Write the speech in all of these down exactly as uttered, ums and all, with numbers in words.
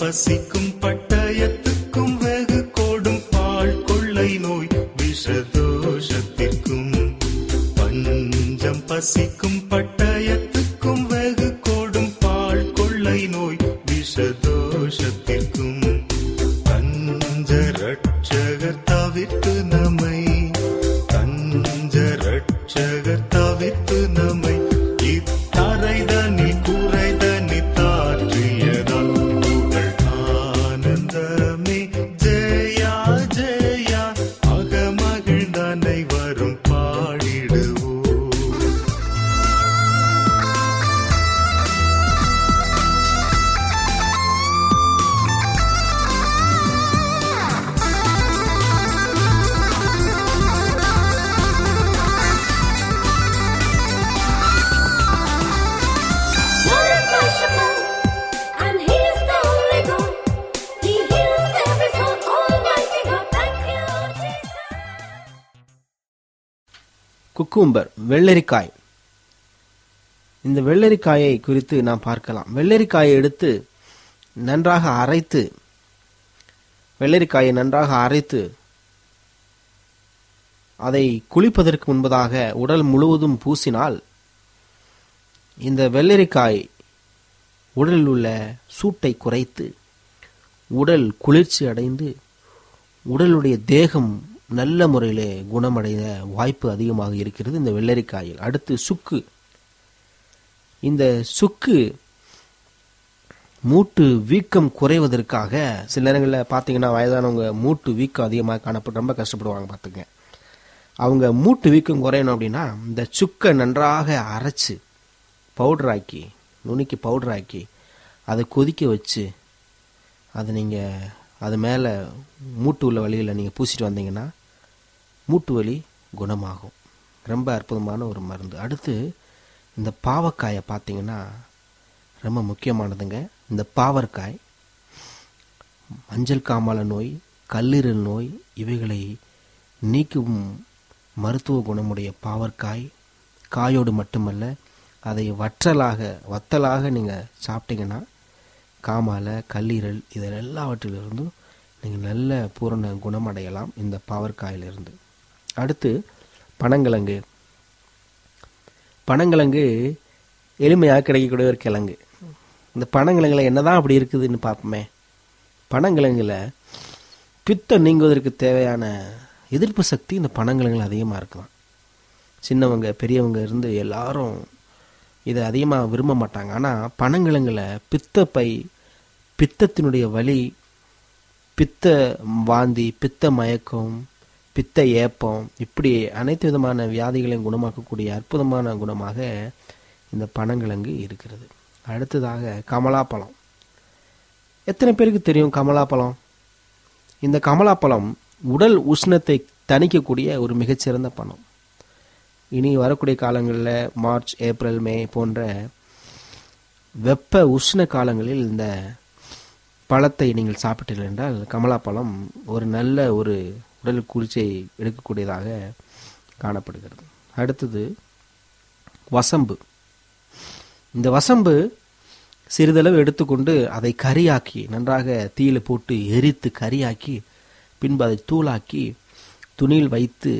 பசிக்கும் பட்டயத்துக்கும் வெகு கோடும் பால் கொள்ளை நோய் விஷதோஷத்திற்கும், பஞ்சம் பசிக்கும் பட்டயத்துக்கும் வெகு கோடும் பால் கொள்ளை நோய் விஷதோஷத்திற்கும் பஞ்ச ரட்சகர் தவிர்த்து நம்மை, பஞ்ச ரட்சகர் தவிர்த்து நம்மை குக்கும்பர், வெள்ளரிக்காய். இந்த வெள்ளரிக்காயை குறித்து நாம் பார்க்கலாம். வெள்ளரிக்காயை எடுத்து நன்றாக அரைத்து வெள்ளரிக்காயை நன்றாக அரைத்து அதை குளிப்பதற்கு முன்பதாக உடல் முழுவதும் பூசினால் இந்த வெள்ளரிக்காய் உடலில் உள்ள சூட்டை குறைத்து உடல் குளிர்ச்சி அடைந்து உடலுடைய தேகம் நல்ல முறையிலே குணமடைய வாய்ப்பு அதிகமாக இருக்கிறது இந்த வெள்ளரிக்காயில். அடுத்து சுக்கு. இந்த சுக்கு மூட்டு வீக்கம் குறைவதற்காக சில நேரங்களில் பார்த்தீங்கன்னா வயதானவங்க மூட்டு வீக்கம் அதிகமாக காணப்பட்டு ரொம்ப கஷ்டப்படுவாங்க பார்த்துங்க. அவங்க மூட்டு வீக்கம் குறையணும் அப்படின்னா இந்த சுக்கை நன்றாக அரைச்சி பவுடராக்கி நுணுக்கி பவுடராக்கி அதை கொதிக்க வச்சு அதை நீங்கள் அது மேலே மூட்டு உள்ள வலியில் நீங்கள் பூசிட்டு வந்தீங்கன்னா மூட்டு வலி குணமாகும். ரொம்ப அற்புதமான ஒரு மருந்து. அடுத்து இந்த பாவக்காயை பார்த்தீங்கன்னா ரொம்ப முக்கியமானதுங்க. இந்த பாவற்காய் மஞ்சள் காமாலை நோய், கல்லீரல் நோய் இவைகளை நீக்கும் மருத்துவ குணமுடைய பாவற்காய். காயோடு மட்டுமல்ல, அதை வற்றலாக வத்தலாக நீங்கள் சாப்பிட்டீங்கன்னா காமாலை, கல்லீரல் இதில் எல்லாவற்றிலிருந்தும் நீங்கள் நல்ல பூரண குணமடையலாம் இந்த பாவற்காயிலிருந்து. அடுத்து பனங்கிழங்கு. பனங்கிழங்கு எளிமையாக கிடைக்கக்கூடிய ஒரு கிழங்கு. இந்த பனங்கிழங்குல என்ன தான் அப்படி இருக்குதுன்னு பார்ப்போமே. பனங்கிழங்குல பித்தம் நீங்குவதற்கு தேவையான எதிர்ப்பு சக்தி இந்த பனங்கிழங்குல அதிகமாக இருக்கலாம். சின்னவங்க பெரியவங்க இருந்து எல்லாரும் இதை அதிகமாக விரும்ப மாட்டாங்க. ஆனால் பனங்கிழங்குல பித்தப்பை, பித்தத்தினுடைய வலி, பித்த வாந்தி, பித்த மயக்கம், பித்த ஏப்பம் இப்படி அனைத்து விதமான வியாதிகளையும் குணமாக்கக்கூடிய அற்புதமான குணமாக இந்த பனங்கிழங்கு இருக்கிறது. அடுத்ததாக கமலாப்பழம். எத்தனை பேருக்கு தெரியும் கமலாப்பழம்? இந்த கமலாப்பழம் உடல் உஷ்ணத்தை தணிக்கக்கூடிய ஒரு மிகச்சிறந்த பழம். இனி வரக்கூடிய காலங்களில் மார்ச், ஏப்ரல், மே போன்ற வெப்ப உஷ்ண காலங்களில் இந்த பழத்தை நீங்கள் சாப்பிட்டீர்கள் என்றால் கமலாப்பழம் ஒரு நல்ல ஒரு உடல் குளிர்ச்சியை எடுக்கக்கூடியதாக காணப்படுகிறது. அடுத்தது வசம்பு. இந்த வசம்பு சிறிதளவு எடுத்துக்கொண்டு அதை கறியாக்கி நன்றாக தீயில போட்டு எரித்து கறியாக்கி பின்பு அதை தூளாக்கி துணியில் வைத்து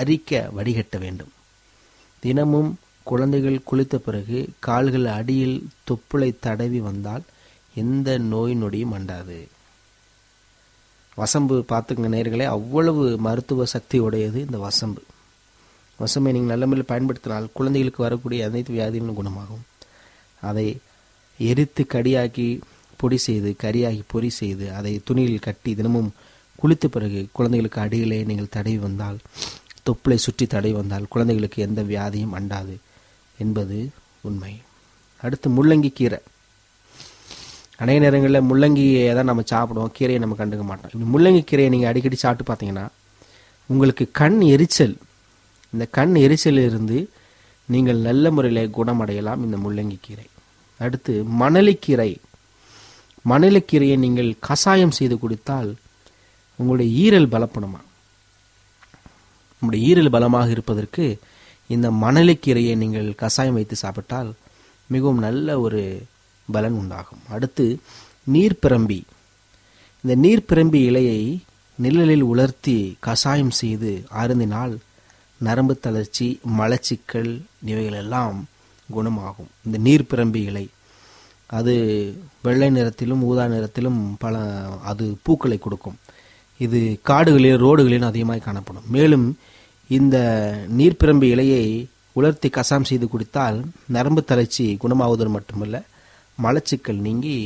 அரிக்க வடிகட்ட வேண்டும். தினமும் குழந்தைகள் குளித்த பிறகு கால்கள் அடியில் தொப்புளை தடவி வந்தால் எந்த நோய் நொடியும் அண்டாது. வசம்பு பார்த்துங்க நேயர்களே, அவ்வளவு மருத்துவ சக்தி உடையது இந்த வசம்பு. வசம்பை நீங்கள் நல்ல முறையில் பயன்படுத்தினால் குழந்தைகளுக்கு வரக்கூடிய அனைத்து வியாதிகளும் குணமாகும். அதை எரித்து கடியாக்கி பொடி செய்து கறியாகி பொடி செய்து அதை துணியில் கட்டி தினமும் குளித்த பிறகு குழந்தைகளுக்கு அடியிலே நீங்கள் தடவி வந்தால், தொப்புளை சுற்றி தடவி வந்தால் குழந்தைகளுக்கு எந்த வியாதியும் அண்டாது என்பது உண்மை. அடுத்து முள்ளங்கி கீரை. அநேக நேரங்களில் முள்ளங்கியை தான் நம்ம சாப்பிடுவோம், கீரையை நம்ம கண்டுக்க மாட்டோம். இப்படி முள்ளங்கி கீரையை நீங்கள் அடிக்கடி சாப்பிட்டு பார்த்தீங்கன்னா உங்களுக்கு கண் எரிச்சல், இந்த கண் எரிச்சலிலிருந்து நீங்கள் நல்ல முறையில் குணமடையலாம் இந்த முள்ளங்கி கீரை. அடுத்து மணலிக்கீரை. மணலிக்கீரையை நீங்கள் கசாயம் செய்து குடித்தால் உங்களுடைய ஈரல் பலப்படுமா, உங்களுடைய ஈரல் பலமாக இருப்பதற்கு இந்த மணலிக்கீரையை நீங்கள் கசாயம் வைத்து சாப்பிட்டால் மிகவும் நல்ல ஒரு பலன் உண்டாகும். அடுத்து நீர்ப்பிரம்பி. இந்த நீர்ப்பிரம்பி இலையை நிழலில் உலர்த்தி கசாயம் செய்து அருந்தினால் நரம்பு தளர்ச்சி, மலச்சிக்கல் இவைகளெல்லாம் குணமாகும். இந்த நீர்ப்பிரம்பி இலை அது வெள்ளை நிறத்திலும் ஊதா நிறத்திலும் பல அது பூக்களை கொடுக்கும். இது காடுகளில் ரோடுகளிலும் அதிகமாக காணப்படும். மேலும் இந்த நீர்ப்பிரம்பி இலையை உலர்த்தி கசாயம் செய்து குடித்தால் நரம்பு தளர்ச்சி குணமாவதோடு மட்டுமல்ல, மலச்சிக்கல் நீங்கி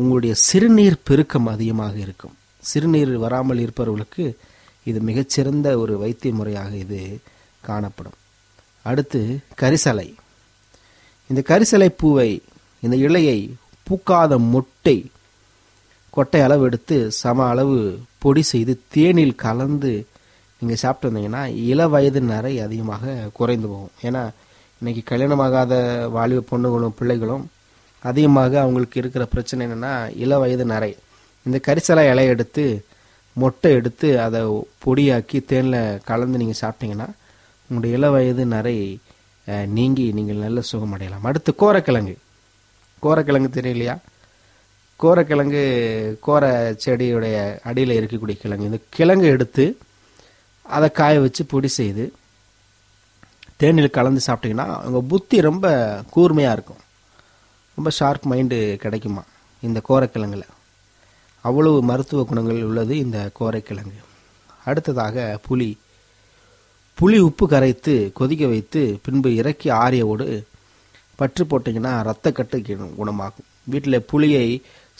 உங்களுடைய சிறுநீர் பெருக்கம் அதிகமாக இருக்கும். சிறுநீர் வராமல் இருப்பவர்களுக்கு இது மிகச்சிறந்த ஒரு வைத்திய முறையாக இது காணப்படும். அடுத்து கரிசலை. இந்த கரிசலை பூவை, இந்த இலையை பூக்காத மொட்டை கொட்டை அளவு எடுத்து சம அளவு பொடி செய்து தேனில் கலந்து நீங்கள் சாப்பிட்டு வந்தீங்கன்னா இள வயது நிறை அதிகமாக குறைந்து போகும். ஏன்னா இன்றைக்கி கல்யாணமாகாத வாலிப பொண்ணுகளும் பிள்ளைகளும் அதிகமாக அவங்களுக்கு இருக்கிற பிரச்சனை என்னென்னா இள வயது நிறை. இந்த கரிசலை இலையை எடுத்து மொட்டை எடுத்து அதை பொடியாக்கி தேனில் கலந்து நீங்கள் சாப்பிட்டீங்கன்னா உங்களுடைய இள வயது நிறை நீங்கி நீங்கள் நல்ல சுகம் அடையலாம். அடுத்து கோரக்கிழங்கு. கோரக்கிழங்கு தெரியலையா? கோரக்கிழங்கு கோர செடியுடைய அடியில் இருக்கக்கூடிய கிழங்கு. இந்த கிழங்கு எடுத்து அதை காய வச்சு பொடி செய்து தேனில் கலந்து சாப்பிட்டிங்கன்னா உங்கள் புத்தி ரொம்ப கூர்மையாக இருக்கும், ரொம்ப ஷார்ப் மைண்டு கிடைக்குமா. இந்த கோரக்கிழங்கில் அவ்வளவு மருத்துவ குணங்கள் உள்ளது இந்த கோரக்கிழங்கு. அடுத்ததாக புளி. புளி உப்பு கரைத்து கொதிக்க வைத்து பின்பு இறக்கி ஆரியவோடு பற்று போட்டிங்கன்னா ரத்தக்கட்டு குணமாகும். வீட்டில் புளியை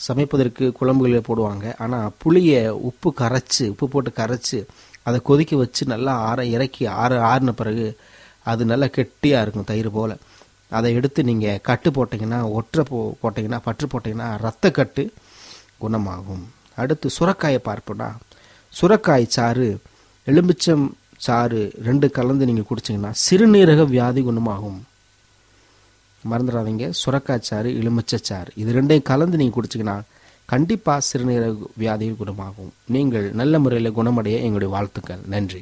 சமைப்பதற்கு குழம்புகளே போடுவாங்க. ஆனால் புளியை உப்பு கரைச்சி உப்பு போட்டு கரைச்சி அதை கொதிக்க வச்சு நல்லா ஆற இறக்கி ஆற ஆறின பிறகு அது நல்லா கெட்டியாக இருக்கும் தயிர் போல். அதை எடுத்து நீங்கள் கட்டு போட்டிங்கன்னா ஒற்றை போ போட்டிங்கன்னா பற்று போட்டிங்கன்னா ரத்தக்கட்டு குணமாகும். அடுத்து சுரைக்காயை பார்ப்போம்னா, சுரைக்காய் சாறு எலுமிச்சம் சாறு ரெண்டு கலந்து நீங்கள் குடிச்சிங்கன்னா சிறுநீரக வியாதி குணமாகும். மறந்துடாதீங்க, சுரைக்காய் சாறு எலுமிச்சச்சாறு இது ரெண்டையும் கலந்து நீங்கள் குடிச்சிங்கன்னா கண்டிப்பாக சிறுநீரக வியாதி குணமாகும். நீங்கள் நல்ல முறையில் குணமடைய எங்களுடைய வாழ்த்துக்கள். நன்றி.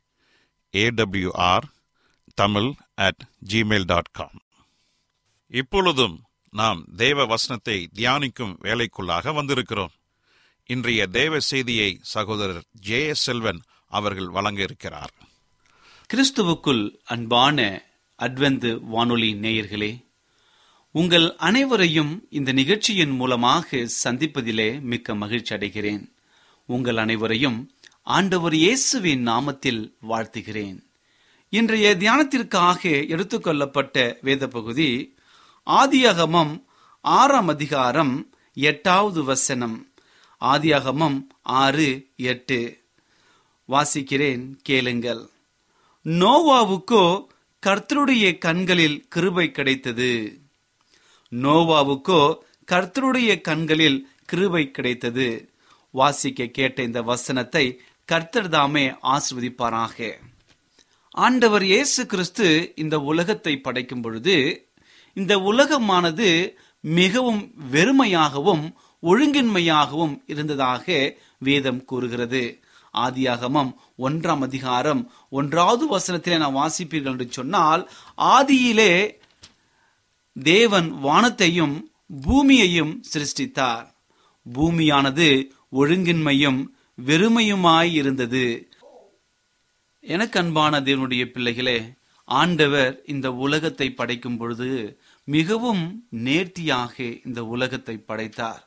ஏ W R Tamil at Gmail dot com. இப்பொழுதும் நாம் தேவ வசனத்தை தியானிக்கும் வேலைக்குள்ளாக வந்திருக்கிறோம். இன்றைய தேவ செய்தியை சகோதரர் ஜே எஸ் செல்வன் அவர்கள் வழங்க இருக்கிறார். கிறிஸ்துவுக்குள் அன்பான அட்வெந்து வானொலி நேயர்களே, உங்கள் அனைவரையும் இந்த நிகழ்ச்சியின் மூலமாக சந்திப்பதிலே மிக்க மகிழ்ச்சி அடைகிறேன். உங்கள் அனைவரையும் ஆண்டவர் இயேசுவின் நாமத்தில் வாழ்த்துகிறேன். இன்றைய தியானத்திற்காக எடுத்துக்கொள்ளப்பட்ட வேத பகுதி ஆதியாகமம் ஆறாம் அதிகாரம் எட்டாவது வசனம். ஆதியாகமம் ஆறு எட்டு வாசிக்கிறேன், கேளுங்கள். நோவாவுக்கோ கர்த்தருடைய கண்களில் கிருபை கிடைத்தது. நோவாவுக்கோ கர்த்தருடைய கண்களில் கிருபை கிடைத்தது. வாசிக்க கேட்ட இந்த வசனத்தை கர்த்தர் தாமே ஆசீர்வதிப்பாராக. ஆண்டவர் இயேசு கிறிஸ்து இந்த உலகத்தை படைக்கும் பொழுது இந்த உலகமானது மிகவும் வெறுமையாகவும் ஒழுங்கின்மையாகவும் இருந்ததாக வேதம் கூறுகிறது. ஆதியாகமம் ஒன்றாம் அதிகாரம் ஒன்றாவது வசனத்திலே நான் வாசிப்பீர்கள் என்று சொன்னால், ஆதியிலே தேவன் வானத்தையும் பூமியையும் சிருஷ்டித்தார். பூமியானது ஒழுங்கின்மையும் வெறுமையுமாய் இருந்தது. எனக்கு அன்பான தேவனுடைய பிள்ளைகளே, ஆண்டவர் இந்த உலகத்தை படைக்கும் பொழுது மிகவும் நேர்த்தியாக இந்த உலகத்தை படைத்தார்.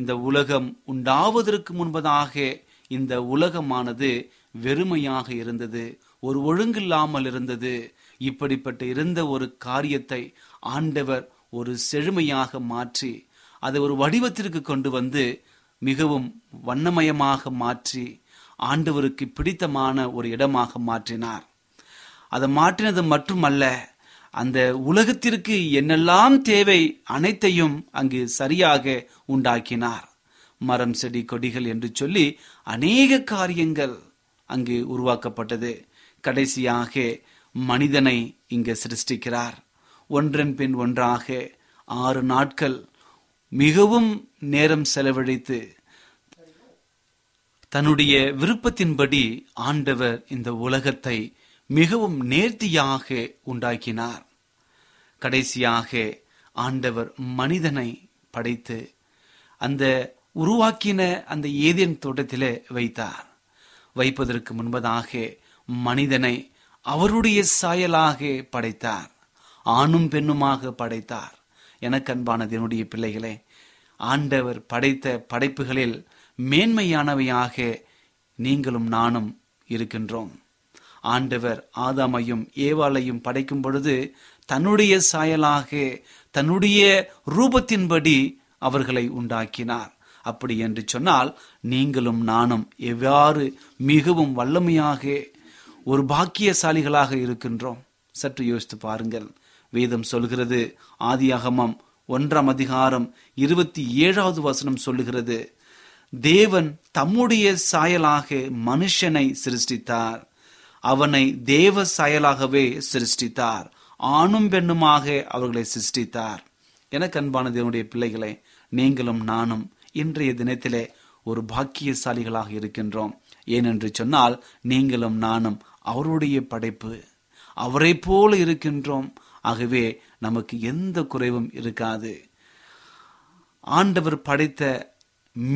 இந்த உலகம் உண்டாவதற்கு முன்பதாக இந்த உலகமானது வெறுமையாக இருந்தது, ஒரு ஒழுங்கில்லாமல் இருந்தது. இப்படிப்பட்ட இருந்த ஒரு காரியத்தை ஆண்டவர் ஒரு செழுமையாக மாற்றி அதை ஒரு வடிவத்திற்கு கொண்டு வந்து மிகவும் வண்ணமயமாக மாற்றி ஆண்டவருக்கு பிடித்தமான ஒரு இடமாக மாற்றினார். அதை மாற்றினது மட்டுமல்ல, அந்த உலகத்திற்கு என்னெல்லாம் தேவை அனைத்தையும் அங்கு சரியாக உண்டாக்கினார். மரம் செடி கொடிகள் என்று சொல்லி அநேக காரியங்கள் அங்கு உருவாக்கப்பட்டது. கடைசியாக மனிதனை இங்கு சிருஷ்டிக்கிறார். ஒன்றன் பின் ஒன்றாக ஆறு நாட்கள் மிகவும் நேரம் செலவழித்து தன்னுடைய விருப்பத்தின்படி ஆண்டவர் இந்த உலகத்தை மிகவும் நேர்த்தியாக உண்டாக்கினார். கடைசியாக ஆண்டவர் மனிதனை படைத்து அந்த உருவாக்கின அந்த ஏதேன் தோட்டத்திலே வைத்தார். வைப்பதற்கு முன்பதாக மனிதனை அவருடைய சாயலாக படைத்தார், ஆணும் பெண்ணுமாக படைத்தார். எனக்கு அன்பானது என்னுடைய பிள்ளைகளே, ஆண்டவர் படைத்த படைப்புகளில் மேன்மையானவையாக நீங்களும் நானும் இருக்கின்றோம். ஆண்டவர் ஆதாமையும் ஏவாளையும் படைக்கும் பொழுது தன்னுடைய சாயலாக தன்னுடைய ரூபத்தின்படி அவர்களை உண்டாக்கினார். அப்படி என்று சொன்னால் நீங்களும் நானும் எவ்வாறு மிகவும் வல்லமையாக ஒரு பாக்கியசாலிகளாக இருக்கின்றோம். சற்று யோசித்து பாருங்கள். வேதம் சொல்கிறது, ஆதியாகமம் ஒன்றாம் அதிகாரம் இருபத்தி ஏழாவது வசனம் சொல்லுகிறது, தேவன் தம்முடைய சாயலாக மனுஷனை சிருஷ்டித்தார், அவனை தேவ சாயலாகவே சிருஷ்டித்தார், ஆணும் பெண்ணுமாக அவர்களை சிருஷ்டித்தார். எனக்கு அன்பான தேவனுடைய பிள்ளைகளே, நீங்களும் நானும் இன்றைய தினத்திலே ஒரு பாக்கியசாலிகளாக இருக்கின்றோம். ஏனென்று சொன்னால் நீங்களும் நானும் அவருடைய படைப்பு, அவரை போல இருக்கின்றோம். ஆகவே நமக்கு எந்த குறைவும் இருக்காது. ஆண்டவர் படைத்த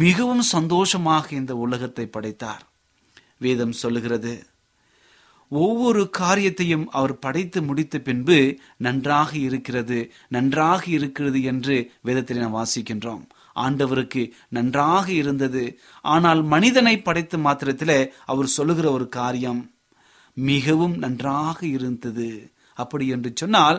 மிகவும் சந்தோஷமாக இந்த உலகத்தை படைத்தார். வேதம் சொல்லுகிறது, ஒவ்வொரு காரியத்தையும் அவர் படைத்து முடித்த பின்பு நன்றாக இருக்கிறது நன்றாக இருக்கிறது என்று வேதத்தில் நாம் வாசிக்கின்றோம். ஆண்டவருக்கு நன்றாக இருந்தது. ஆனால் மனிதனை படைத்த மாத்திரத்திலே அவர் சொல்லுகிற ஒரு காரியம் மிகவும் நன்றாக இருந்தது. அப்படி என்று சொன்னால்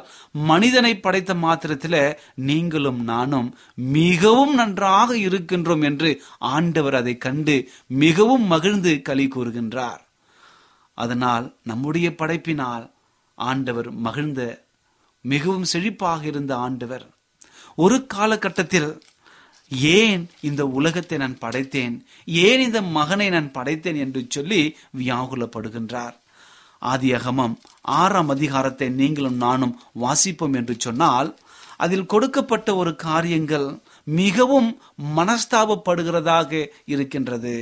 மனிதனை படைத்த மாத்திரத்திலே நீங்களும் நானும் மிகவும் நன்றாக இருக்கின்றோம் என்று ஆண்டவர் அதை கண்டு மிகவும் மகிழ்ந்து களி கூறுகின்றார். அதனால் நம்முடைய படைப்பினால் ஆண்டவர் மகிழ்ந்த மிகவும் செழிப்பாக இருந்த ஆண்டவர் ஒரு காலகட்டத்தில், ஏன் இந்த உலகத்தை நான் படைத்தேன், ஏன் இந்த மகனை நான் படைத்தேன் என்று சொல்லி வியாகுலப்படுகின்றார். ஆதியாகமம் ஆறாம் அதிகாரத்தை நீங்களும் நானும் வாசிப்போம் என்று சொன்னால் அதில் கொடுக்கப்பட்ட ஒரு காரியங்கள் மிகவும் மனஸ்தாபப்படுகிறதாக இருக்கின்றது.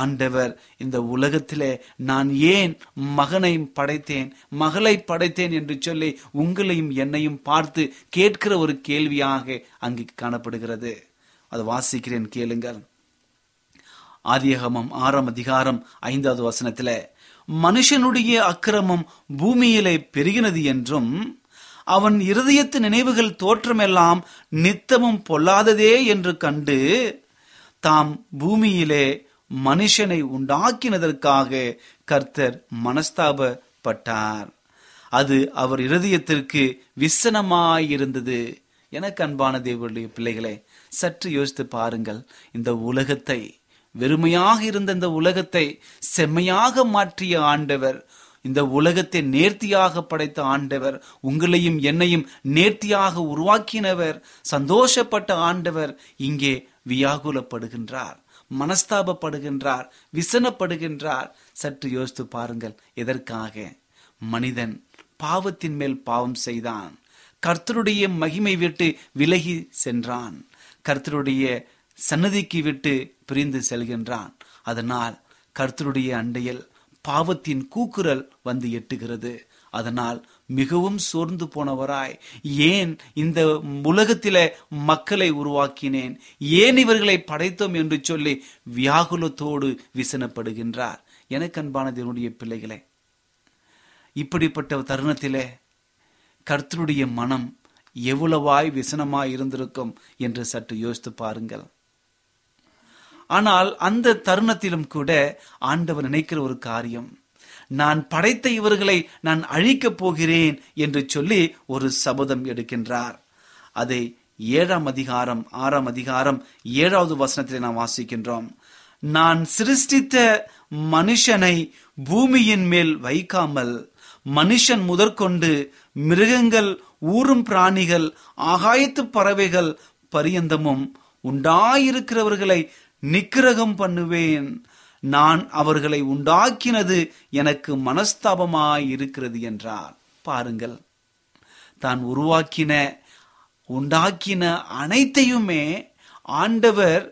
ஆண்டவர் இந்த உலகத்திலே நான் ஏன் மகனை படைத்தேன் மகளை படைத்தேன் என்று சொல்லி உங்களையும் என்னையும் பார்த்து கேட்கிற ஒரு கேள்வியாக அங்கு காணப்படுகிறது. அது வாசிக்கிறேன், கேளுங்கள். ஆதியாகமம் ஆறாம் அதிகாரம் ஐந்தாவது வசனத்துல, மனுஷனுடைய அக்கிரமம் பூமியிலே பெருகினது என்றும் அவன் இருதயத்து நினைவுகள் தோற்றமெல்லாம் நித்தமும் பொல்லாததே என்று கண்டு தாம் பூமியிலே மனுஷனை உண்டாக்கினதற்காக கர்த்தர் மனஸ்தாபப்பட்டார், அது அவர் இருதயத்திற்கு விசனமாயிருந்தது. எனக்கு அன்பான தேவனுடைய பிள்ளைகளே, சற்று யோசித்து பாருங்கள். இந்த உலகத்தை, வெறுமையாக இருந்த இந்த உலகத்தை செம்மையாக மாற்றிய ஆண்டவர், இந்த உலகத்தை நேர்த்தியாக படைத்த ஆண்டவர், உங்களையும் என்னையும் நேர்த்தியாக உருவாக்கினவர், சந்தோஷப்பட்ட ஆண்டவர் இங்கே வியாகுலப்படுகின்றார், மனஸ்தாபப்படுகின்றார், விசனப்படுகின்றார். சற்று யோசித்து பாருங்கள். எதற்காக? மனிதன் பாவத்தின் மேல் பாவம் செய்தான், கர்த்தருடைய மகிமை விட்டு விலகி சென்றான், கர்த்தருடைய சன்னதிக்கு விட்டு பிரிந்து செல்கின்றான். அதனால் கர்த்தருடைய அண்டையில் பாவத்தின் கூக்குரல் வந்து எட்டுகிறது. அதனால் மிகவும் சோர்ந்து போனவராய், ஏன் இந்த உலகத்திலே மக்களை உருவாக்கினேன், ஏன் இவர்களை படைத்தோம் என்று சொல்லி வியாகுலத்தோடு விசனப்படுகின்றார். எனக்கு அன்பான தேவனுடைய பிள்ளைகளே, இப்படிப்பட்ட தருணத்திலே கர்த்தருடைய மனம் எவ்வளவாய் விசனமாய் இருந்திருக்கும் என்று சற்று யோசித்து பாருங்கள். ஆனால் அந்த தருணத்திலும் கூட ஆண்டவர் நினைக்கிற ஒரு காரியம், நான் படைத்த இவர்களை நான் அழிக்கப் போகிறேன் என்று சொல்லி ஒரு சபதம் எடுக்கின்றார். அதை ஏழாம் அதிகாரம் ஆறாம் அதிகாரம் ஏழாவது வசனத்தில் நாம் வாசிக்கின்றோம், நான் சிருஷ்டித்த மனுஷனை பூமியின் மேல் வைக்காமல் மனுஷன் முதற்கொண்டு மிருகங்கள், ஊரும் பிராணிகள், ஆகாயத்து பறவைகள் பரியந்தமும் உண்டாயிருக்கிறவர்களை நிக்கிரகம் பண்ணுவேன், நான் அவர்களை உண்டாக்கினது எனக்கு மனஸ்தாபமாயிருக்கிறது என்றார். பாருங்கள், தான் உருவாக்கின உண்டாக்கின அனைத்தையுமே ஆண்டவர்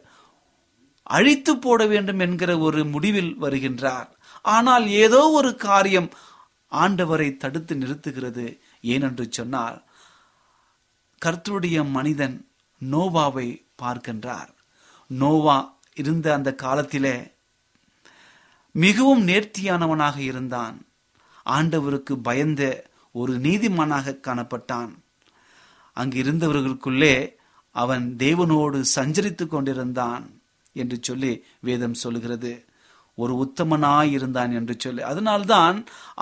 அழித்து போட வேண்டும் என்கிற ஒரு முடிவில் வருகின்றார். ஆனால் ஏதோ ஒரு காரியம் ஆண்டவரை தடுத்து நிறுத்துகிறது. ஏனென்று சொன்னால் கர்த்தருடைய மனிதன் நோவாவை பார்க்கின்றார். நோவா இருந்த அந்த காலத்திலே மிகவும் நேர்த்தியானவனாக இருந்தான், ஆண்டவருக்கு பயந்த ஒரு நீதிமானாக காணப்பட்டான். அங்கு இருந்தவர்களுக்குள்ளே அவன் தேவனோடு சஞ்சரித்து கொண்டிருந்தான் என்று சொல்லி வேதம் சொல்கிறது. ஒரு உத்தமனாயிருந்தான் என்று சொல்லி, அதனால்தான்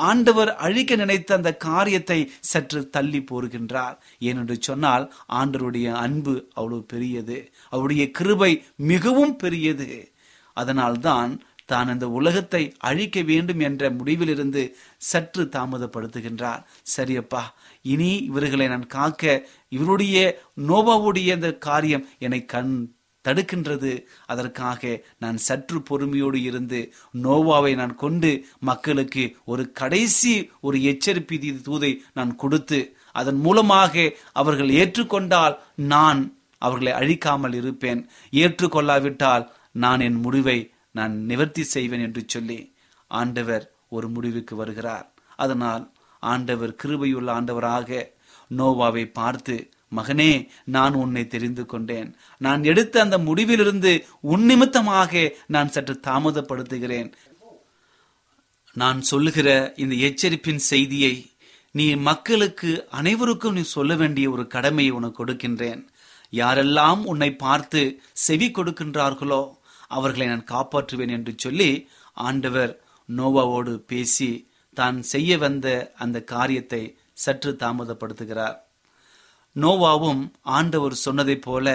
ஆண்டவர் அழிக்க நினைத்த அந்த காரியத்தை சற்று தள்ளி போகின்றார். ஏனென்று சொன்னால் ஆண்டவருடைய அன்பு அவ்வளவு பெரியது, அவருடைய கிருபை மிகவும் பெரியது. அதனால்தான் தான் அந்த உலகத்தை அழிக்க வேண்டும் என்ற முடிவிலிருந்து சற்று தாமதப்படுத்துகின்றார். சரியப்பா, இனி இவர்களை நான் காக்க இவருடைய நோபாவுடைய அந்த காரியம் என்னை கண் தடுக்கின்றது. அதற்காக நான் சற்று பொறுமையோடு இருந்து நோவாவை நான் கொண்டு மக்களுக்கு ஒரு கடைசி ஒரு எச்சரிப்பு தூதை நான் கொடுத்து அதன் மூலமாக அவர்கள் ஏற்றுக்கொண்டால் நான் அவர்களை அழிக்காமல் இருப்பேன், ஏற்றுக்கொள்ளாவிட்டால் நான் என் முடிவை நான் நிவர்த்தி செய்வேன் என்று சொல்லி ஆண்டவர் ஒரு முடிவுக்கு வருகிறார். அதனால் ஆண்டவர் கிருபையுள்ள ஆண்டவராக நோவாவை பார்த்து, மகனே, நான் உன்னை தெரிந்து கொண்டேன், நான் எடுத்த அந்த முடிவிலிருந்து உன் நிமித்தமாக நான் சற்று தாமதப்படுத்துகிறேன். நான் சொல்லுகிற இந்த எச்சரிப்பின் செய்தியை நீ மக்களுக்கு அனைவருக்கும் நீ சொல்ல வேண்டிய ஒரு கடமையை உனக்கு கொடுக்கின்றேன். யாரெல்லாம் உன்னை பார்த்து செவி கொடுக்கின்றார்களோ அவர்களை நான் காப்பாற்றுவேன் என்று சொல்லி ஆண்டவர் நோவாவோடு பேசி தான் செய்ய வந்த அந்த காரியத்தை சற்று தாமதப்படுத்துகிறார். நோவாவும் ஆண்டவர் சொன்னதை போல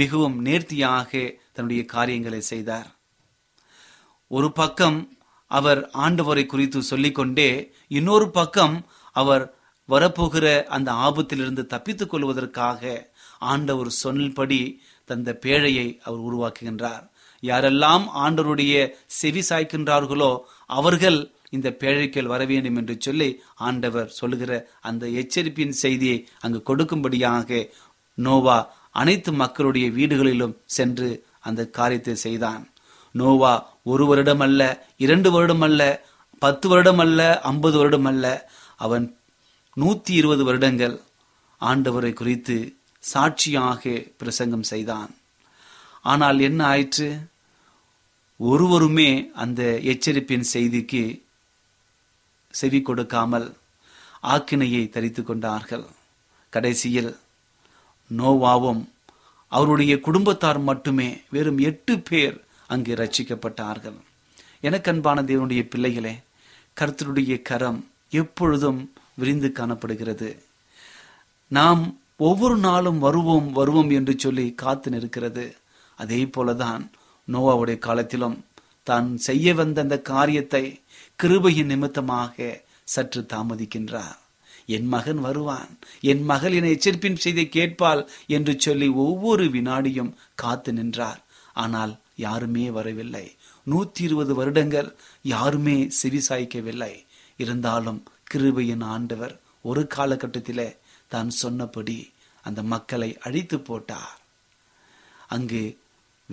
மிகவும் நேர்த்தியாக தன்னுடைய காரியங்களை செய்தார். ஒரு பக்கம் அவர் ஆண்டவரை குறித்து சொல்லிக்கொண்டே, இன்னொரு பக்கம் அவர் வரப்போகிற அந்த ஆபத்திலிருந்து தப்பித்துக் கொள்வதற்காக ஆண்டவர் சொன்னபடி தந்த பேழையை அவர் உருவாக்குகின்றார். யாரெல்லாம் ஆண்டவருடைய செவி சாய்க்கின்றார்களோ அவர்கள் இந்த பேழைக்குள் வர வேண்டும் என்று சொல்லி ஆண்டவர் சொல்லுகிற அந்த எச்சரிப்பின் செய்தியை அங்கு கொடுக்கும்படியாக நோவா அனைத்து மக்களுடைய வீடுகளிலும் சென்று அந்த காரியத்தை செய்தான். நோவா ஒரு வருடம் அல்ல, இரண்டு வருடம் அல்ல, பத்து வருடம் அல்ல, ஐம்பது வருடம் அல்ல, அவன் நூத்தி இருபது வருடங்கள் ஆண்டவரை குறித்து சாட்சியாக பிரசங்கம் செய்தான். ஆனால் என்ன ஆயிற்று? ஒருவருமே அந்த எச்சரிப்பின் செய்திக்கு செவி கொடுக்காமல் ஆக்கினையை தரித்து கொண்டார்கள். கடைசியில் நோவாவும் அவருடைய குடும்பத்தார் மட்டுமே வெறும் எட்டு பேர் அங்கு ரட்சிக்கப்பட்டார்கள். எனக்கன்பான தேவனுடைய பிள்ளைகளே, கர்த்தருடைய கரம் எப்பொழுதும் விரிந்து காணப்படுகிறது. நாம் ஒவ்வொரு நாளும் வருவோம் வருவோம் என்று சொல்லி காத்து நிற்கிறது. அதே போலதான் நோவாவுடைய காலத்திலும் தான் செய்ய வந்த அந்த காரியத்தை கிருபையின் நிமித்தமாக சற்று தாமதிக்கின்றார். என் மகன் வருவான், என் மகள் என எச்சரிப்பின் செய்தி கேட்பாள் என்று சொல்லி ஒவ்வொரு வினாடியும் காத்து நின்றார். ஆனால் யாருமே வரவில்லை. நூத்தி இருபது வருடங்கள் யாருமே செவி சாய்க்கவில்லை. இருந்தாலும் கிருபையின் ஆண்டவர் ஒரு காலகட்டத்திலே தான் சொன்னபடி அந்த மக்களை அழித்து போட்டார். அங்கு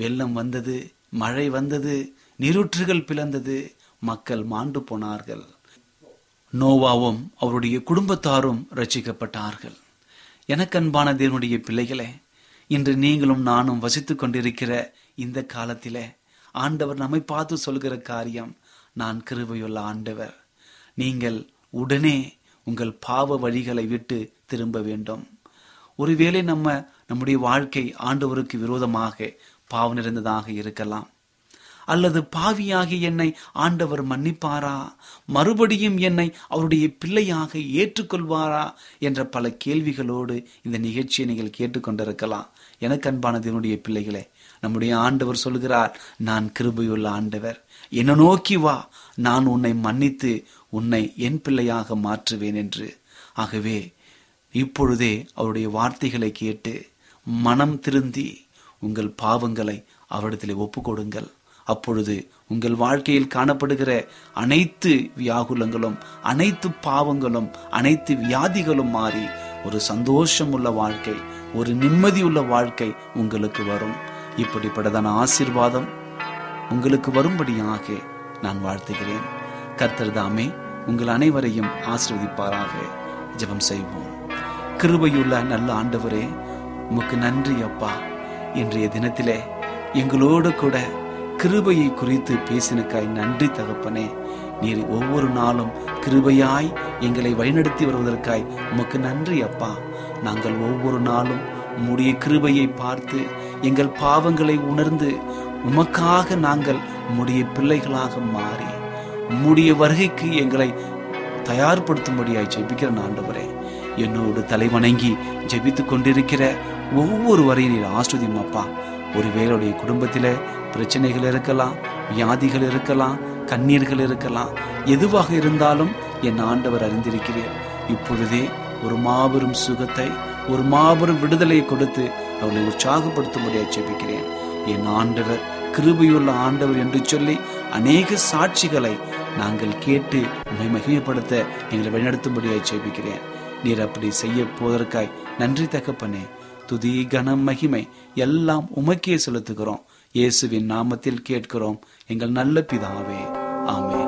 வெள்ளம் வந்தது, மழை வந்தது, நீரூற்றுகள் பிளந்தது, மக்கள் மாண்டு போனார்கள். நோவாவும் அவருடைய குடும்பத்தாரும் ரட்சிக்கப்பட்டார்கள். எனக்கன்பான தேவனுடைய பிள்ளைகளே, இன்று நீங்களும் நானும் வசித்து கொண்டிருக்கிற இந்த காலத்திலே ஆண்டவர் நம்மை பார்த்து சொல்கிற காரியம், நான் கிருபையுள்ள ஆண்டவர், நீங்கள் உடனே உங்கள் பாவ வழிகளை விட்டு திரும்ப வேண்டும். ஒருவேளை நம்ம நம்முடைய வாழ்க்கை ஆண்டவருக்கு விரோதமாக பாவ நிறைந்ததாக இருக்கலாம். அல்லது பாவியாகி என்னை ஆண்டவர் மன்னிப்பாரா, மறுபடியும் என்னை அவருடைய பிள்ளையாக ஏற்றுக்கொள்வாரா என்ற பல கேள்விகளோடு இந்த நிகழ்ச்சியை நீங்கள் கேட்டுக்கொண்டிருக்கலாம். எனக்கு அன்பானது என்னுடைய பிள்ளைகளே, நம்முடைய ஆண்டவர் சொல்கிறார், நான் கிருபையுள்ள ஆண்டவர், என்னை நோக்கி வா, நான் உன்னை மன்னித்து உன்னை என் பிள்ளையாக மாற்றுவேன் என்று. ஆகவே இப்பொழுதே அவருடைய வார்த்தைகளை கேட்டு மனம் திருந்தி உங்கள் பாவங்களை அவரிடத்திலே ஒப்பு கொடுங்கள். அப்பொழுது உங்கள் வாழ்க்கையில் காணப்படுகிற அனைத்து வியாகுலங்களும், அனைத்து பாவங்களும், அனைத்து வியாதிகளும் மாறி ஒரு சந்தோஷம் உள்ள வாழ்க்கை, ஒரு நிம்மதியுள்ள வாழ்க்கை உங்களுக்கு வரும். இப்படிப்பட்டதான ஆசீர்வாதம் உங்களுக்கு வரும்படியாக நான் வாழ்த்துகிறேன். கர்த்தர் தாமே உங்கள் அனைவரையும் ஆசீர்வதிப்பாராக. ஜெபம் செய்வோம். கிருபையுள்ள நல்ல ஆண்டவரே, உமக்கு நன்றி அப்பா. இன்றைய தினத்திலே எங்களோடு கூட கிருபையை குறித்து பேசினக்காய் நன்றி தகப்பனே. நீர் ஒவ்வொரு நாளும் கிருபையாய் எங்களை வழிநடத்தி வருவதற்காய் உமக்கு நன்றி அப்பா. நாங்கள் ஒவ்வொரு நாளும் உம்முடைய கிருபையை பார்த்து எங்கள் பாவங்களை உணர்ந்து உமக்காக நாங்கள் உம்முடைய பிள்ளைகளாக மாறி உம்முடைய வருகைக்கு எங்களை தயார்படுத்தும்படியாய் ஜெபிக்கிற ஆண்டவரே, என்னோடு தலைவணங்கி ஜெபித்து கொண்டிருக்கிற ஒவ்வொருவரையும் நீர் ஆசீர்வதியும் அப்பா. ஒருவேளை உடைய குடும்பத்தில் பிரச்சனைகள் இருக்கலாம், வியாதிகள் இருக்கலாம், கண்ணீர்கள் இருக்கலாம், எதுவாக இருந்தாலும் என் ஆண்டவர் அறிந்திருக்கிறேன். இப்பொழுதே ஒரு மாபெரும் சுகத்தை, ஒரு மாபெரும் விடுதலையை கொடுத்து அவளை உற்சாகப்படுத்தும்படியாக ஜெபிக்கிறேன். என் ஆண்டவர் கிருபையுள்ள ஆண்டவர் என்று சொல்லி அநேக சாட்சிகளை நாங்கள் கேட்டு உண்மை மகிமைப்படுத்த எங்களை வழிநடத்தும்படியாக ஜெபிக்கிறேன். நீர் அப்படி செய்ய போவதற்காய் நன்றி தகப்பனே. துதி, கனம், மகிமை எல்லாம் உமக்கே செலுத்துகிறோம். இயேசுவின் நாமத்தில் கேட்கிறோம் எங்கள் நல்ல பிதாவே, ஆமென்.